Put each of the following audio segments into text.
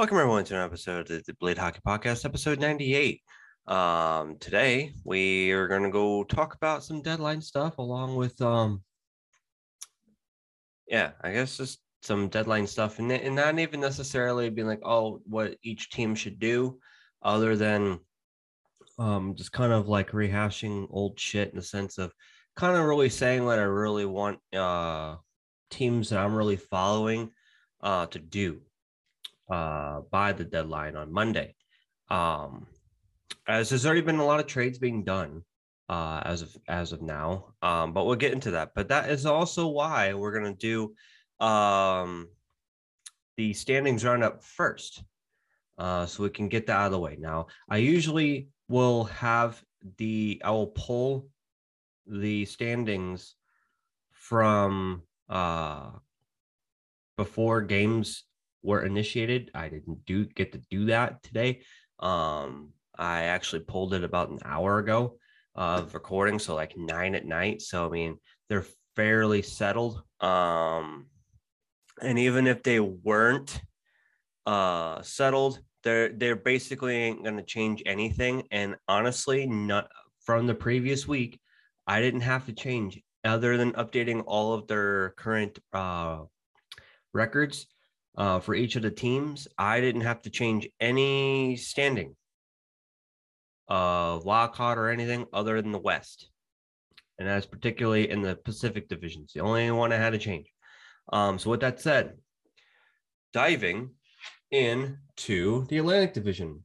Welcome everyone to an episode of the Blade Hockey Podcast, episode 98. Today we are going to go talk about some deadline stuff along with, I guess just some deadline stuff and not even necessarily being like, oh, what each team should do other than just kind of like rehashing old shit in the sense of kind of really saying what I really want teams that I'm really following to do by the deadline on Monday. As there's already been a lot of trades being done as of now, but we'll get into that. But that is also why we're going to do the standings roundup first, so we can get that out of the way. Now, I usually will have I will pull the standings from before games were initiated. I didn't get to do that today. I actually pulled it about an hour ago of recording, so like 9 p.m. So I mean, they're fairly settled. And even if they weren't settled, they're basically ain't going to change anything. And honestly, not from the previous week, I didn't have to change other than updating all of their current records. For each of the teams, I didn't have to change any standing of wild card or anything other than the West. And that's particularly in the Pacific Division. It's the only one I had to change. So with that said, diving into the Atlantic Division,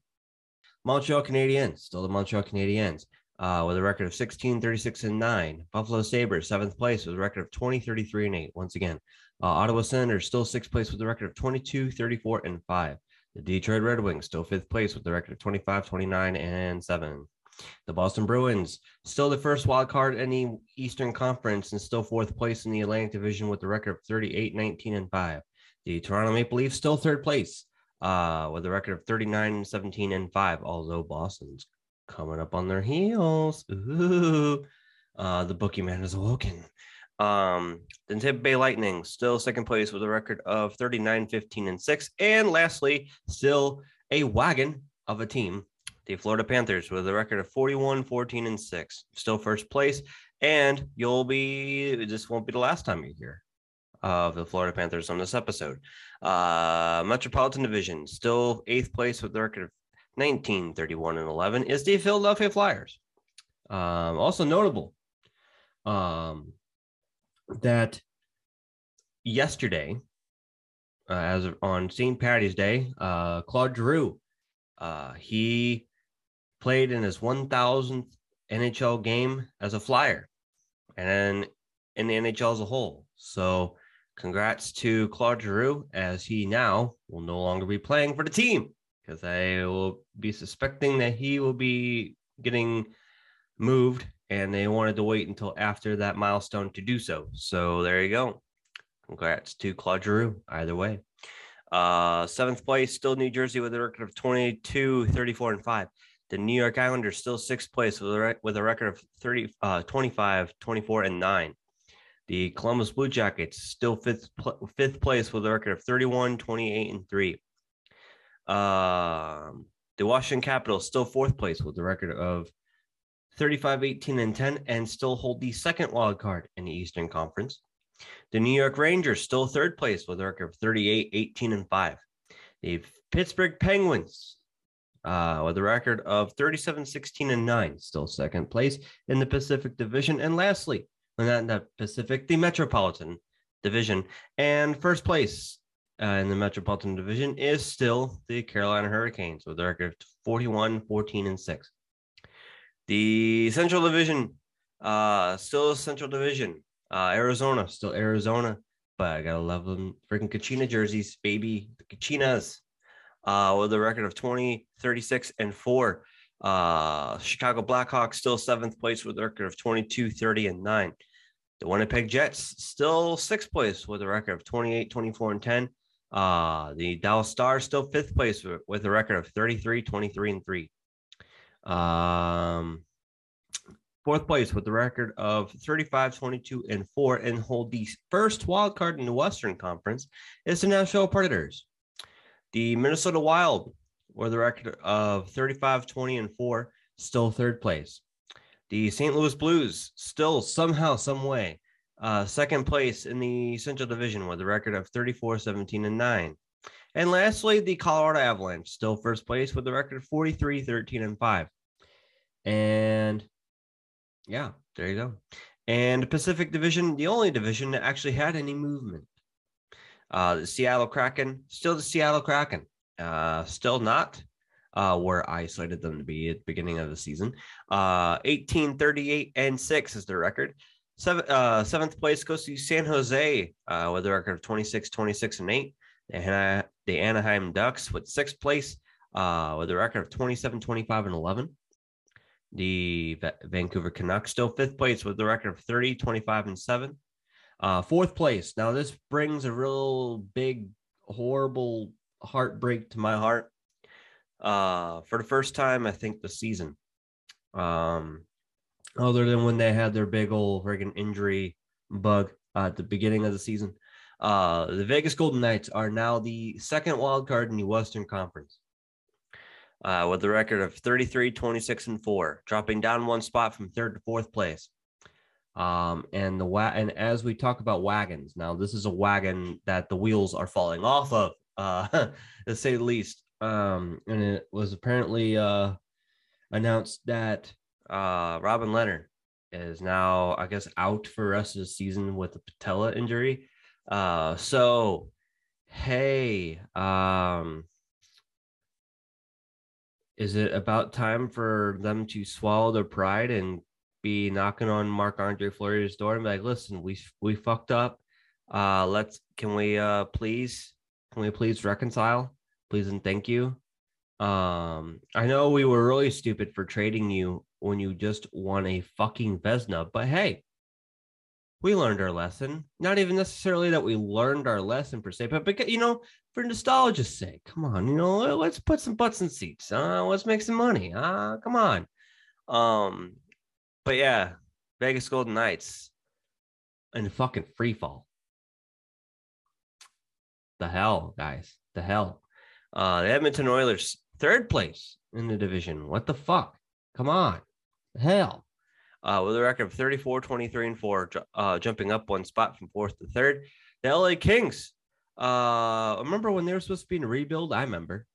Montreal Canadiens, still the Montreal Canadiens, with a record of 16-36-9. Buffalo Sabres, 7th place, with a record of 20-33-8. Once again, Ottawa Senators still 6th place with a record of 22-34-5. The Detroit Red Wings still 5th place with a record of 25-29-7. The Boston Bruins still the first wild card in the Eastern Conference and still 4th place in the Atlantic Division with a record of 38-19-5. The Toronto Maple Leafs still 3rd place with a record of 39-17-5, although Boston's coming up on their heels. Ooh. The boogeyman is awoken. The Tampa Bay Lightning still 2nd place with a record of 39-15-6, and lastly, still a wagon of a team, the Florida Panthers with a record of 41-14-6, still 1st place. And this won't be the last time you hear of the Florida Panthers on this episode. Metropolitan Division still 8th place with a record of 19-31-11 is the Philadelphia Flyers. Also notable, that yesterday, on St. Paddy's Day, Claude Giroux, he played in his 1,000th NHL game as a Flyer and in the NHL as a whole. So congrats to Claude Giroux, as he now will no longer be playing for the team, because I will be suspecting that he will be getting moved, and they wanted to wait until after that milestone to do so. So there you go. Congrats to Claude Giroux, either way. 7th place, still New Jersey with a record of 22-34-5. The New York Islanders still 6th place with a record of 25-24-9. The Columbus Blue Jackets still 5th place with a record of 31-28-3. The Washington Capitals still 4th place with a record of 35-18-10 and still hold the 2nd wild card in the Eastern Conference. The New York Rangers still 3rd place with a record of 38-18-5. The Pittsburgh Penguins with a record of 37-16-9, still 2nd place in the Pacific Division. And lastly, not in the Pacific, the Metropolitan Division, and 1st place in the Metropolitan Division is still the Carolina Hurricanes with a record of 41-14-6. The Central Division, still Central Division. Arizona, still Arizona, but I gotta love them freaking Kachina jerseys, baby. The Kachinas, with a record of 20-36-4. Chicago Blackhawks still 7th place with a record of 22-30-9. The Winnipeg Jets still 6th place with a record of 28-24-10. The Dallas Stars still 5th place with a record of 33-23-3. 4th place with a record of 35-22-4 and hold the 1st wild card in the Western Conference is the Nashville Predators. The Minnesota Wild were the record of 35-20-4, still third place. The St. Louis Blues still somehow, some way, second place in the Central Division with a record of 34-17-9. And lastly, the Colorado Avalanche, still first place with a record of 43-13-5. And yeah, there you go. And Pacific Division, the only division that actually had any movement. The Seattle Kraken, still the Seattle Kraken, still not where I cited them to be at the beginning of the season. 18-38-6 is their record. Seventh place goes to San Jose with a record of 26-26-8. The Anaheim Ducks with sixth place with a record of 27-25-11. The Vancouver Canucks still fifth place with a record of 30-25-7. Fourth place. Now this brings a real big, horrible heartbreak to my heart. For the first time, I think this season, other than when they had their big old friggin' injury bug at the beginning of the season, the Vegas Golden Knights are now the second wild card in the Western Conference, with a record of 33-26-4, dropping down one spot from third to fourth place. And as we talk about wagons, now this is a wagon that the wheels are falling off of, to say the least. And it was apparently announced that Robin Leonard is now, I guess, out for the rest of the season with a patella injury. So, hey, is it about time for them to swallow their pride and be knocking on Marc-Andre Fleury's door and be like, listen, we fucked up. Can we please reconcile? Please and thank you. I know we were really stupid for trading you when you just won a fucking Vezina, but hey, we learned our lesson. Not even necessarily that we learned our lesson per se, but you know, for nostalgia's sake, come on, you know, let's put some butts in seats. Let's make some money. Come on. But yeah, Vegas Golden Knights in fucking free fall. The hell, guys, the hell. The Edmonton Oilers, third place in the division. What the fuck? Come on. Hell. With a record of 34-23-4, jumping up one spot from fourth to third. The LA Kings. Remember when they were supposed to be in a rebuild? I remember.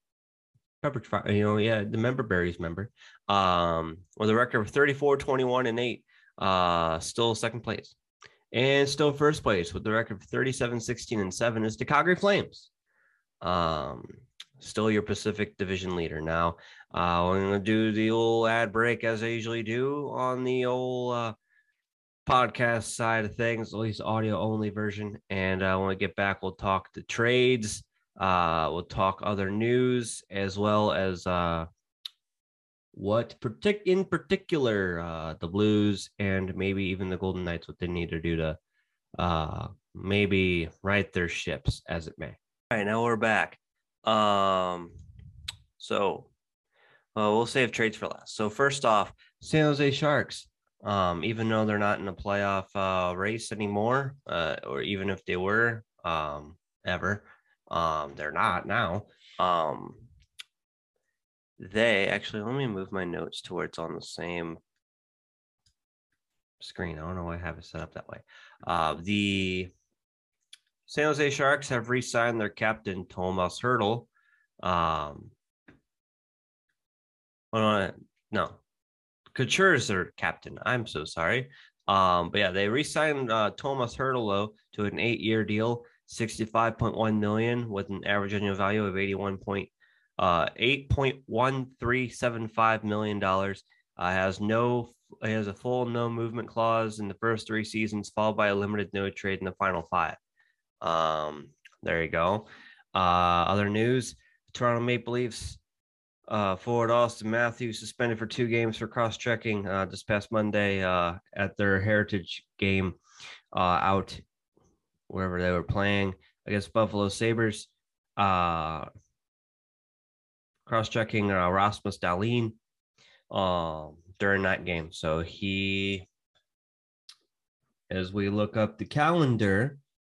The member berries member. With a record of 34-21-8, still second place. And still first place with the record of 37-16-7 is the Calgary Flames. Still your Pacific Division leader. Now, I'm going to do the old ad break as I usually do on the old podcast side of things, at least audio only version. And when I get back, we'll talk the trades. We'll talk other news as well as in particular the Blues and maybe even the Golden Knights, what they need to do to maybe right their ships, as it may. All right, now we're back. We'll save trades for last. So first off, San Jose Sharks, even though they're not in a playoff race anymore, or even if they were they're not now. They actually, let me move my notes to where it's on the same screen. I don't know why I have it set up that way. The San Jose Sharks have re-signed their captain, Tomas Hertl. Couture is their captain. I'm so sorry. They re-signed Tomas Hertl to an 8-year deal, $65.1 million with an average annual value of $8.1375 million. It has a full no-movement clause in the first three seasons, followed by a limited no-trade in the final five. There you go. Other news, Toronto Maple Leafs forward Auston Matthews suspended for 2 games for cross-checking this past Monday at their heritage game out wherever they were playing against Buffalo Sabres. Cross-checking Rasmus Dahlin during that game. So as we look up the calendar,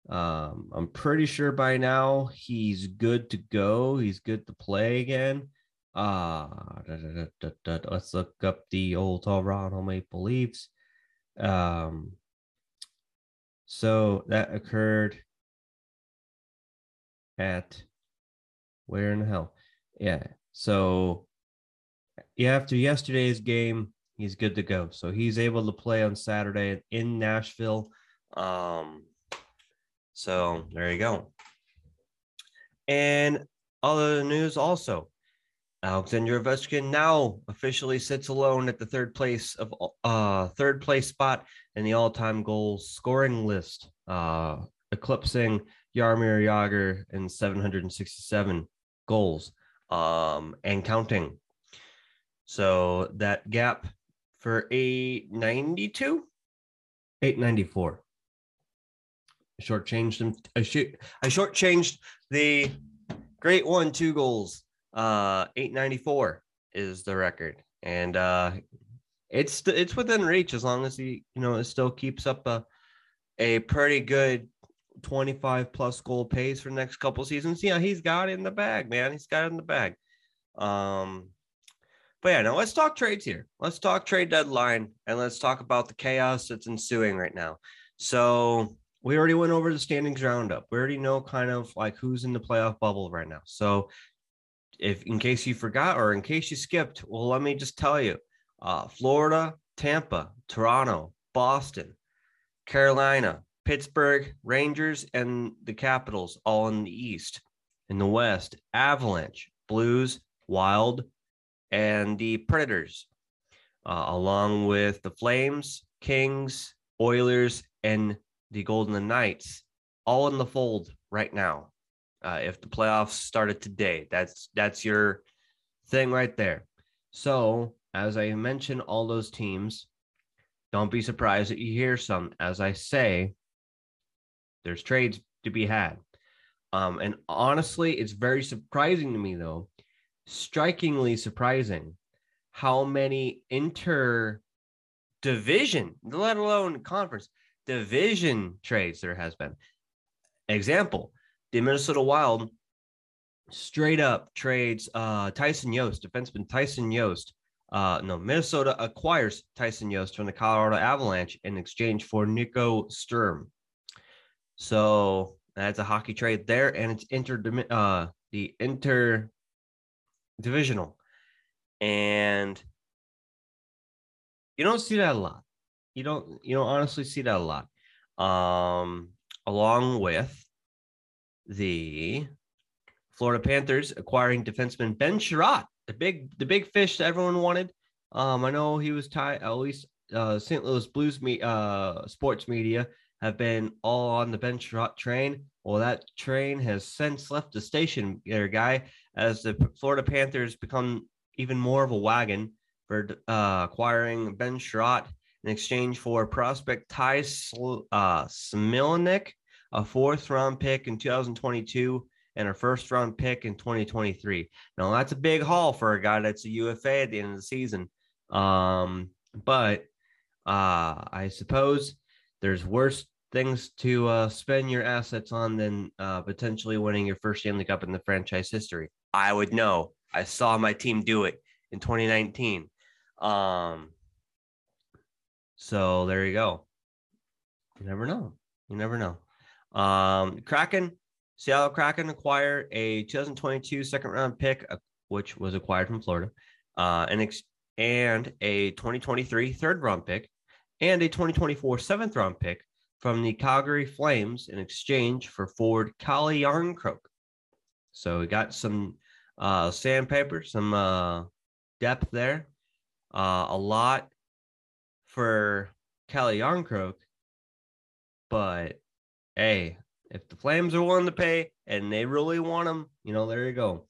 I'm pretty sure by now he's good to go. He's good to play again. Let's look up the old Toronto Maple Leafs. So that occurred at where in the hell? Yeah. So after yesterday's game, he's good to go. So he's able to play on Saturday in Nashville. So there you go. And other news also, Alexander Ovechkin now officially sits alone at the third place spot in the all-time goal scoring list, eclipsing Jaromir Jagr in 767 goals and counting. So that gap for 894. I shortchanged the great one, 2 goals. 894 is the record, and it's within reach as long as he, you know, it still keeps up a pretty good 25 plus goal pace for the next couple seasons. Yeah, he's got it in the bag, man. He's got it in the bag. But yeah, now let's talk trades here. Let's talk trade deadline, and let's talk about the chaos that's ensuing right now. So we already went over the standings roundup. We already know kind of like who's in the playoff bubble right now. So if in case you forgot or in case you skipped, well, let me just tell you, Florida, Tampa, Toronto, Boston, Carolina, Pittsburgh, Rangers, and the Capitals all in the East. In the West, Avalanche, Blues, Wild, and the Predators, along with the Flames, Kings, Oilers, and the Golden Knights, all in the fold right now. If the playoffs started today, that's your thing right there. So as I mentioned, all those teams, don't be surprised that you hear some, as I say, there's trades to be had. And honestly, it's very surprising to me, though, strikingly surprising how many inter-division, let alone conference, division trades there has been. Example, the Minnesota Wild straight up trades Minnesota acquires Tyson Jost from the Colorado Avalanche in exchange for Nico Sturm. So that's a hockey trade there, and it's the interdivisional, and you don't see that a lot. You don't honestly see that a lot. Along with the Florida Panthers acquiring defenseman Ben Chiarot, the big fish that everyone wanted. I know he was tied. At least St. Louis Blues sports media have been all on the Ben Chiarot train. Well, that train has since left the station, there, guy, as the Florida Panthers become even more of a wagon for acquiring Ben Chiarot in exchange for prospect Ty Smilanic, a 4th-round pick in 2022, and a 1st-round pick in 2023. Now, that's a big haul for a guy that's a UFA at the end of the season. But I suppose there's worse things to spend your assets on than potentially winning your first Stanley Cup in the franchise history. I would know. I saw my team do it in 2019. So there you go. You never know. Seattle Kraken acquire a 2022 2nd-round pick, which was acquired from Florida, and a 2023 3rd-round pick, and a 2024 7th-round pick from the Calgary Flames in exchange for forward Calle Järnkrok. So we got some sandpaper, some depth there, a lot for Calle Järnkrok, but hey, if the Flames are willing to pay and they really want them, you know, there you go.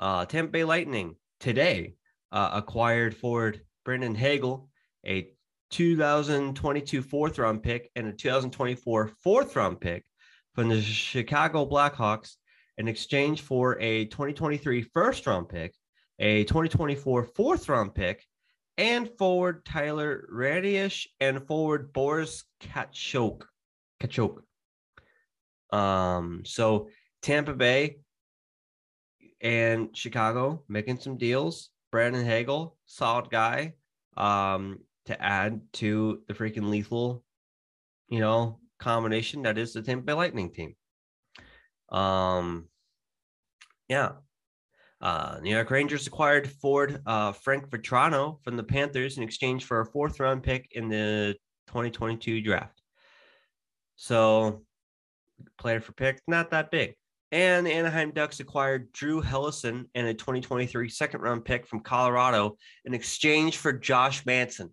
Tampa Bay Lightning today acquired forward Brandon Hagel, a 2022 4th-round pick and a 2024 4th-round pick from the Chicago Blackhawks in exchange for a 2023 1st-round pick, a 2024 4th-round pick, and forward Tyler Raddysh and forward Boris Katchouk. So Tampa Bay and Chicago making some deals. Brandon Hagel, solid guy, to add to the freaking lethal, you know, combination that is the Tampa Bay Lightning team. Yeah. New York Rangers acquired forward Frank Vatrano from the Panthers in exchange for a fourth round pick in the 2022 draft. So player for pick, not that big. And the Anaheim Ducks acquired Drew Helleson and a 2023 second round pick from Colorado in exchange for Josh Manson.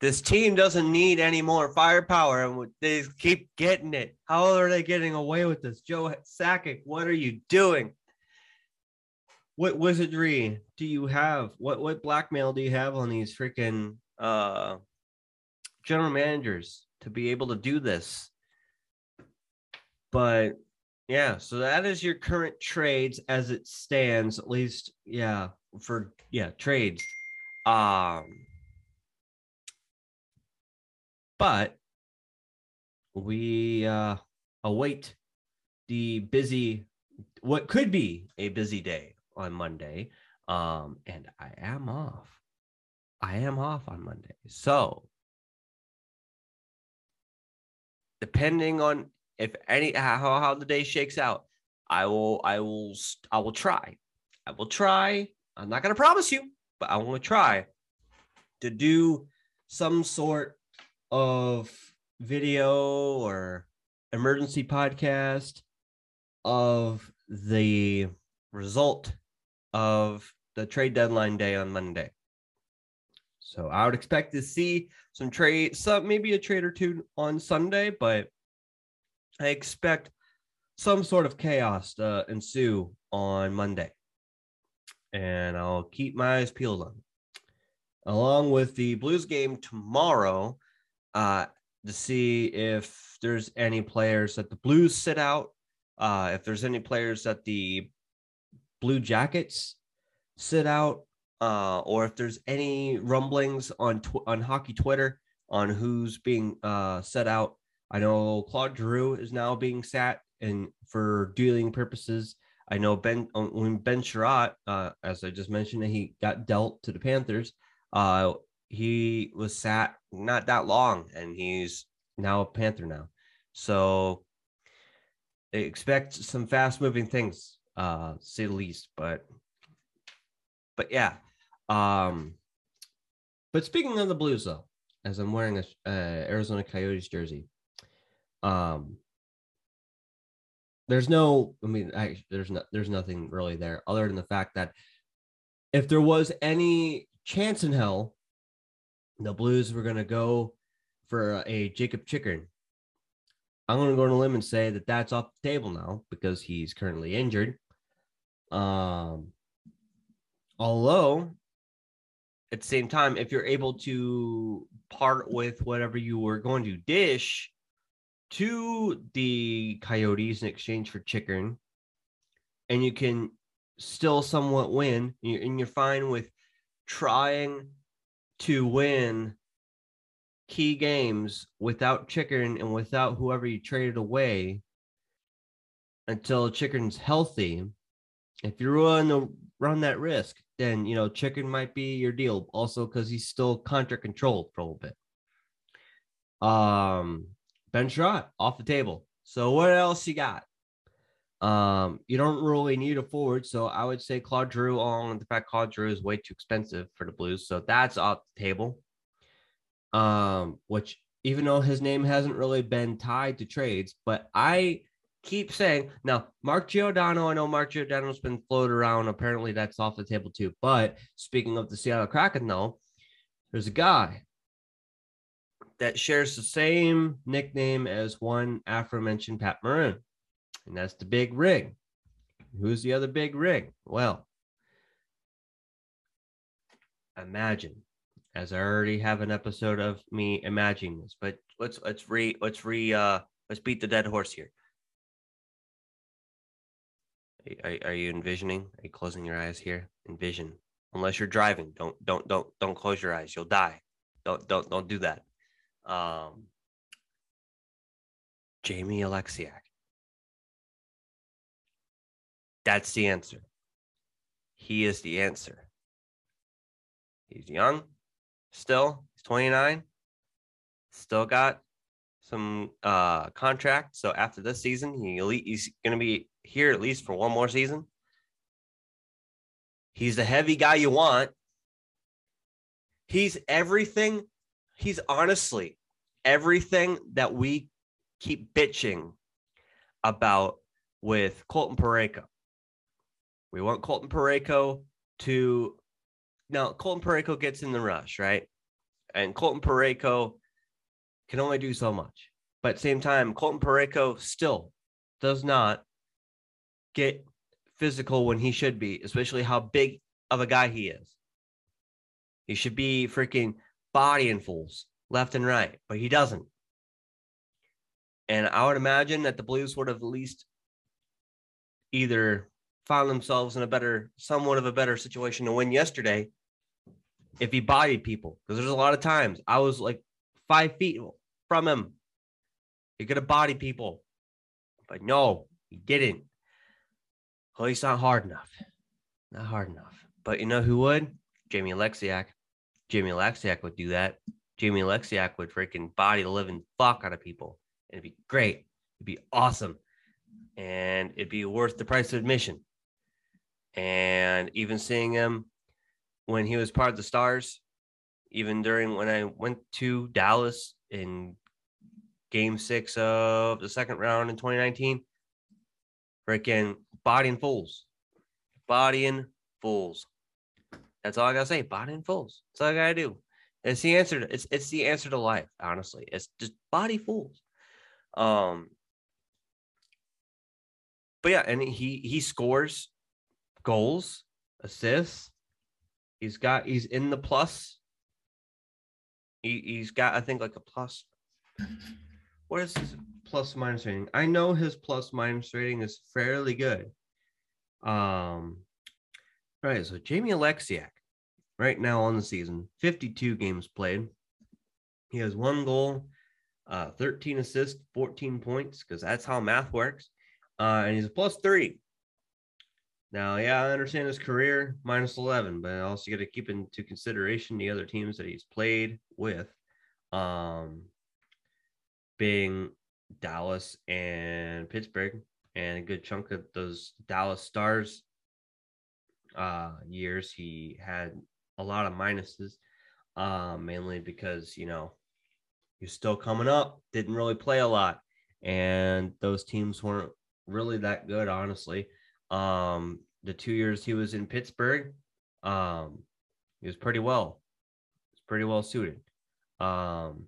This team doesn't need any more firepower, and they keep getting it. How are they getting away with this? Joe Sakic, what are you doing? What wizardry do you have? What blackmail do you have on these freaking general managers to be able to do this? But, yeah, so that is your current trades as it stands, at least, trades. But we await what could be a busy day on Monday. And I am off. On Monday. So depending on how the day shakes out, I will try. I'm not going to promise you, but I will try to do some sort of video or emergency podcast of the result of the trade deadline day on Monday. So I would expect to see maybe a trade or two on Sunday, but I expect some sort of chaos to ensue on Monday, and I'll keep my eyes peeled on it, along with the Blues game tomorrow, to see if there's any players that the Blues sit out, if there's any players that the Blue Jackets sit out, or if there's any rumblings on hockey Twitter on who's being set out. I know Claude Giroux is now being sat and for dueling purposes. I know Ben Chiarot, as I just mentioned, he got dealt to the Panthers. He was sat not that long, and he's now a Panther now. So they expect some fast-moving things, to say the least. But yeah. But speaking of the Blues, though, as I'm wearing an Arizona Coyotes jersey, there's nothing really there other than the fact that if there was any chance in hell, the Blues were going to go for a Jacob Chikrin, I'm going to go on a limb and say that that's off the table now because he's currently injured. Although, at the same time, if you're able to part with whatever you were going to dish to the Coyotes in exchange for Chikrin, and you can still somewhat win, and you're fine with trying to win key games without Chikrin and without whoever you traded away until Chikrin's healthy. If you're willing to run that risk, then, you know, Chikrin might be your deal also because he's still contract controlled for a little bit. Ben Chiarot off the table. So what else you got? You don't really need a forward, so I would say Claude Giroux. On the fact Claude Giroux is way too expensive for the Blues, so that's off the table. Which even though his name hasn't really been tied to trades, but I keep saying now Mark Giordano. I know Mark Giordano's been floated around. Apparently, that's off the table too. But speaking of the Seattle Kraken, though, there's a guy that shares the same nickname as one aforementioned Pat Maroon. And that's the big rig. Who's the other big rig? Well, imagine, as I already have an episode of me imagining this, but let's beat the dead horse here. Are you envisioning? Are you closing your eyes here? Envision. Unless you're driving, don't close your eyes. You'll die. Don't do that. Jamie Oleksiak. That's the answer. He is the answer. He's young still. He's 29. Still got some contract. So after this season, he's going to be here at least for one more season. He's the heavy guy you want. He's everything. He's honestly everything that we keep bitching about with Colton Parayko. We want Colton Parayko to... Now, Colton Parayko gets in the rush, right? And Colton Parayko can only do so much. But at the same time, Colton Parayko still does not get physical when he should be, especially how big of a guy he is. He should be freaking bodying fools left and right, but he doesn't. And I would imagine that the Blues would have at least either found themselves in somewhat of a better situation to win yesterday if he bodied people. Because there's a lot of times I was like 5 feet from him. He could have bodied people. But no, he didn't. Well, he's not hard enough. Not hard enough. But you know who would? Jamie Oleksiak. Jamie Oleksiak would do that. Jamie Oleksiak would freaking body the living fuck out of people. And it'd be great. It'd be awesome. And it'd be worth the price of admission. And even seeing him when he was part of the Stars, even during when I went to Dallas in Game 6 of the second round in 2019, freaking bodying fools. That's all I gotta say. Bodying fools. That's all I gotta do. It's the answer. It's the answer to life. Honestly, it's just body fools. But yeah, and he scores goals, assists. He's in the plus. He's got, I think, like a plus. What is his plus minus rating? I know his plus minus rating is fairly good. Right, so Jamie Oleksiak, right now on the season, 52 games played. He has 1 goal, 13 assists, 14 points, because that's how math works. And he's a +3. Now, yeah, I understand his career, -11, but I also got to keep into consideration the other teams that he's played with, being Dallas and Pittsburgh, and a good chunk of those Dallas Stars years, he had a lot of minuses, mainly because, you know, he was still coming up, didn't really play a lot, and those teams weren't really that good, honestly. The 2 years he was in Pittsburgh, he was pretty well. It's pretty well suited. But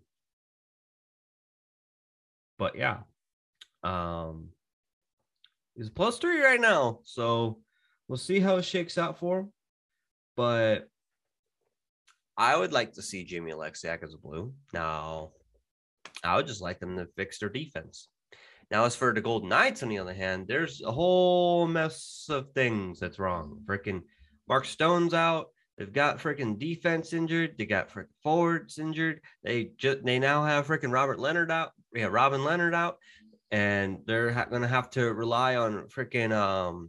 yeah, he's +3 right now, so we'll see how it shakes out for him. But I would like to see Jamie Oleksiak as a Blue. Now, I would just like them to fix their defense. Now, as for the Golden Knights, on the other hand, there's a whole mess of things that's wrong. Freaking Mark Stone's out. They've got freaking defense injured. They got freaking forwards injured. They now have freaking Robin Leonard out, and they're going to have to rely on freaking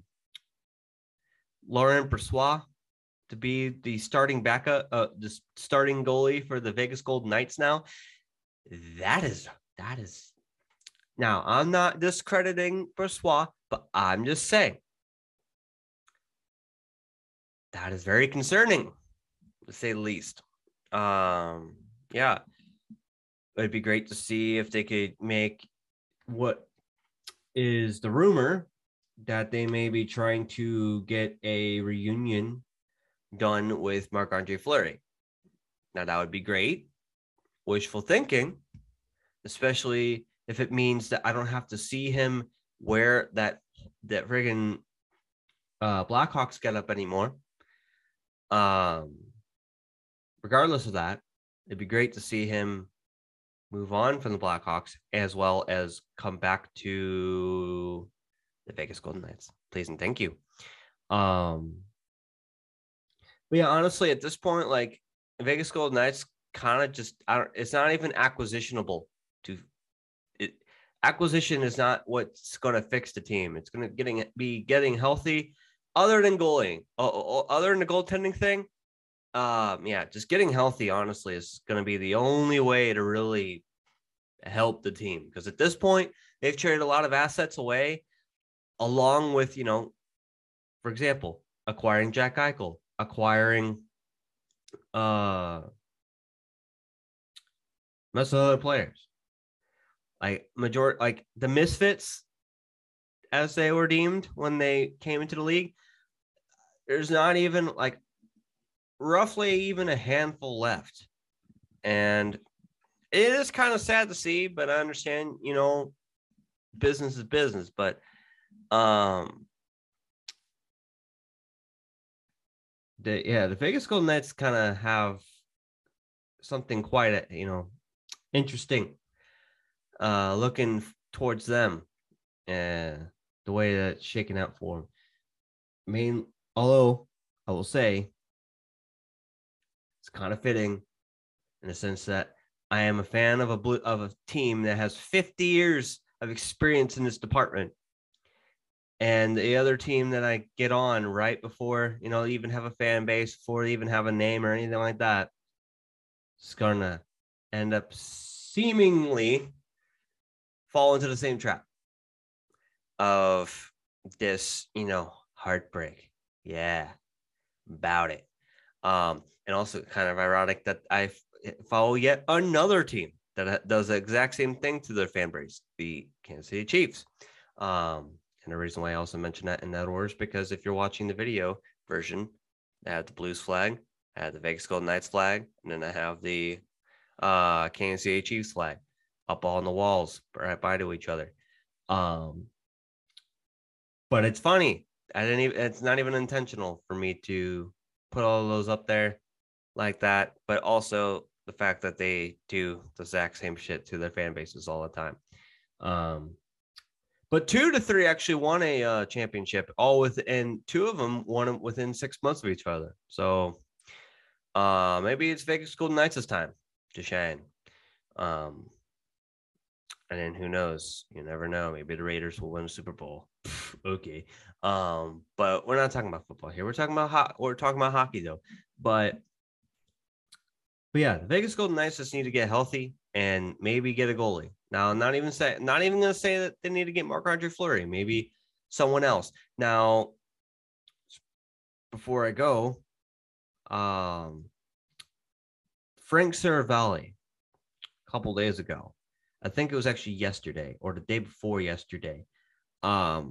Laurent Brossoit to be the starting goalie for the Vegas Golden Knights now. That is. Now, I'm not discrediting Brossoit, but I'm just saying that is very concerning, to say the least. Yeah, it'd be great to see if they could make what is the rumor that they may be trying to get a reunion done with Marc-Andre Fleury. Now, that would be great. Wishful thinking, especially if it means that I don't have to see him wear that friggin' Blackhawks get up anymore. Regardless of that, it'd be great to see him move on from the Blackhawks as well as come back to the Vegas Golden Knights. Please and thank you. But yeah, honestly, at this point, like, Vegas Golden Knights kind of just, it's not even acquisitionable to Acquisition is not what's going to fix the team. It's going to be getting healthy. Other than goaling, other than the goaltending thing, just getting healthy, honestly, is going to be the only way to really help the team. Because at this point, they've traded a lot of assets away, along with, you know, for example, acquiring Jack Eichel, acquiring other players. Like the misfits, as they were deemed when they came into the league, there's not even like roughly even a handful left. And it is kind of sad to see, but I understand, you know, business is business. But the Vegas Golden Knights kind of have something quite, you know, interesting looking towards them. And the way that's shaken out for him. I mean, although I will say it's kind of fitting in the sense that I am a fan of a team that has 50 years of experience in this department. And the other team that I get on right before, you know, they even have a fan base, before they even have a name or anything like that, it's going to end up seemingly fall into the same trap of this, you know, heartbreak. Yeah, about it. And also kind of ironic that I follow yet another team that does the exact same thing to their fan base, the Kansas City Chiefs. And the reason why I also mentioned that in that order is because if you're watching the video version, I have the Blues flag, I have the Vegas Golden Knights flag, and then I have the Kansas City Chiefs flag up on the walls right by to each other. But it's funny. It's not even intentional for me to put all of those up there like that. But also the fact that they do the exact same shit to their fan bases all the time. But 2 to 3 actually won a championship, all within, two of them won within 6 months of each other. So maybe it's Vegas Golden Knights this time to shine. And then who knows? You never know. Maybe the Raiders will win a Super Bowl. Okay. But we're not talking about football here. We're talking about hockey though. But yeah, the Vegas Golden Knights just need to get healthy and maybe get a goalie. Now, I'm not even going to say that they need to get Marc-Andre Fleury, maybe someone else. Now, before I go, Frank Seravalli a couple days ago, I think it was actually yesterday or the day before yesterday, saw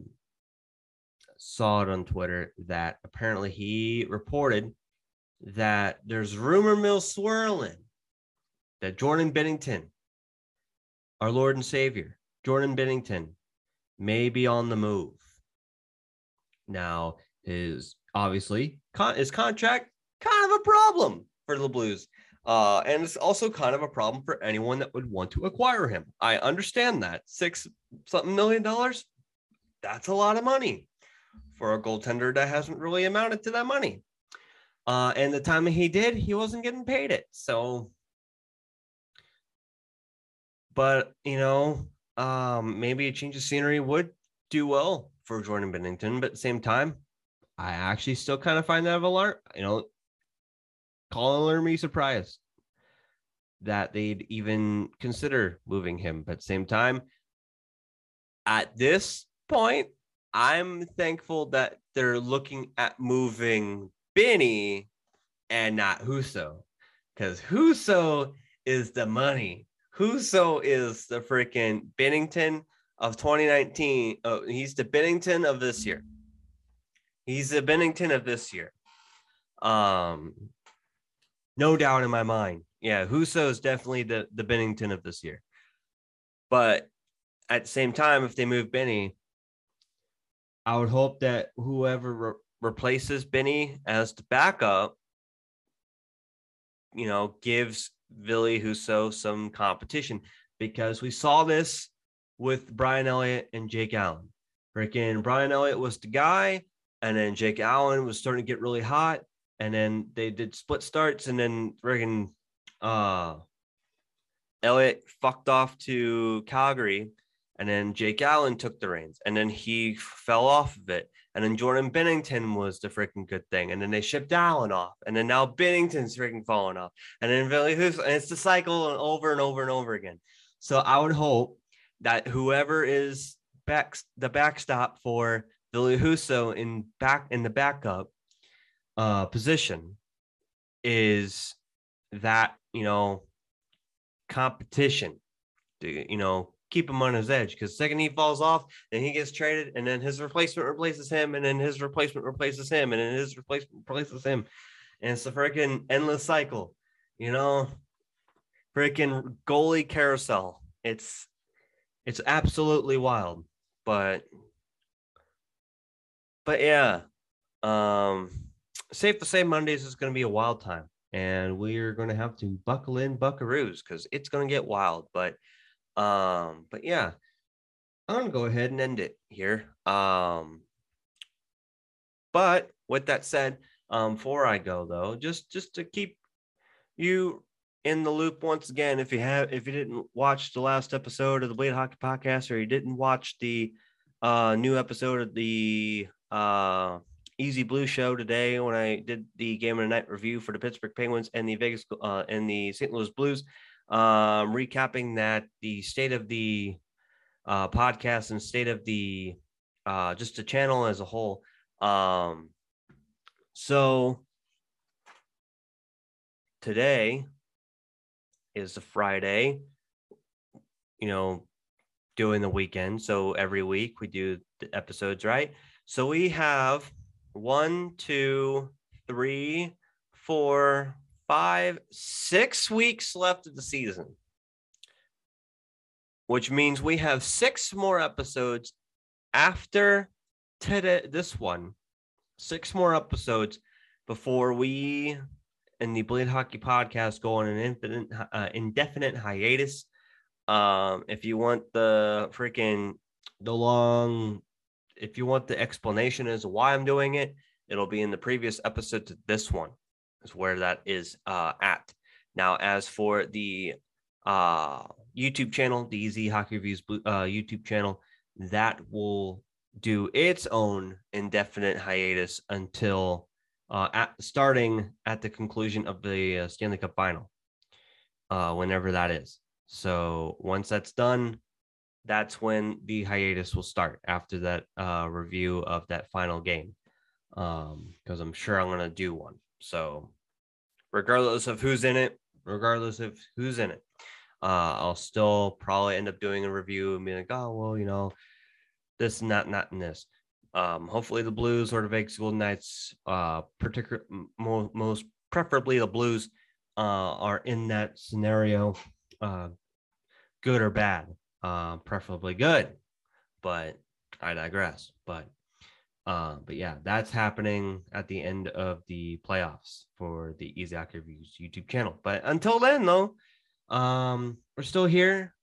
it on Twitter that apparently he reported that there's rumor mill swirling that Jordan Binnington, our Lord and Savior, Jordan Binnington, may be on the move. Now, his contract kind of a problem for the Blues. And it's also kind of a problem for anyone that would want to acquire him. I understand that $6 million, that's a lot of money for a goaltender that hasn't really amounted to that money. And the time he did, he wasn't getting paid it. So, but you know, maybe a change of scenery would do well for Jordan Binnington. But at the same time, I actually still kind of find that of alarm. You know, calling me surprised that they'd even consider moving him. But at the same time, at this point, I'm thankful that they're looking at moving Benny and not Husso, because Husso is the money. Husso is the freaking Binnington of 2019. Oh, he's the Binnington of this year. He's the Binnington of this year. No doubt in my mind. Yeah, Husso is definitely the Binnington of this year. But at the same time, if they move Benny, I would hope that whoever replaces Benny as the backup, you know, gives Ville Husso some competition, because we saw this with Brian Elliott and Jake Allen. Freaking Brian Elliott was the guy, and then Jake Allen was starting to get really hot. And then they did split starts, and then friggin' Elliott fucked off to Calgary. And then Jake Allen took the reins, and then he fell off of it. And then Jordan Binnington was the freaking good thing. And then they shipped Allen off. And then now Binnington's freaking falling off. And then Ville Husso, and it's the cycle over and over and over again. So I would hope that whoever is the backstop for Ville Husso in the backup position is that, you know, competition, you know, keep him on his edge, because second he falls off and he gets traded, and then his replacement replaces him, and then his replacement replaces him, and then his replacement replaces him. And it's a freaking endless cycle, you know, freaking goalie carousel. It's absolutely wild, but yeah, safe to say Mondays is going to be a wild time, and we're going to have to buckle in, buckaroos, because it's going to get wild. But yeah, I'm going to go ahead and end it here. But with that said, before I go though, just to keep you in the loop once again, if you didn't watch the last episode of the Blade Hockey Podcast, or you didn't watch the new episode of the EZ Blue Show today when I did the Game of the Night review for the Pittsburgh Penguins and the St. Louis Blues, recapping that the state of the podcast and state of the just the channel as a whole. So today is the Friday, you know, doing the weekend. So every week we do the episodes, right? So we have 1, 2, 3, 4, 5, 6 weeks left of the season, which means we have 6 more episodes after today, this one, 6 more episodes before we and the Blade Hockey Podcast go on an indefinite hiatus. If you want if you want the explanation as to why I'm doing it, it'll be in the previous episode to this one. Is where that is at. Now, as for the YouTube channel, the EZ Hockey Reviews YouTube channel, that will do its own indefinite hiatus until starting at the conclusion of the Stanley Cup Final, whenever that is. So once that's done, that's when the hiatus will start, after that review of that final game, because I'm sure I'm going to do one. So regardless of who's in it, I'll still probably end up doing a review and be like, oh, well, you know, this and that, not in this. Hopefully the Blues or the Vegas Golden Knights, most preferably the Blues, are in that scenario, good or bad, preferably good, but I digress. But yeah, that's happening at the end of the playoffs for the EZ Hockey Reviews YouTube channel. But until then, though, we're still here,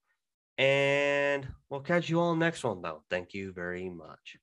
and we'll catch you all next one, though. Thank you very much.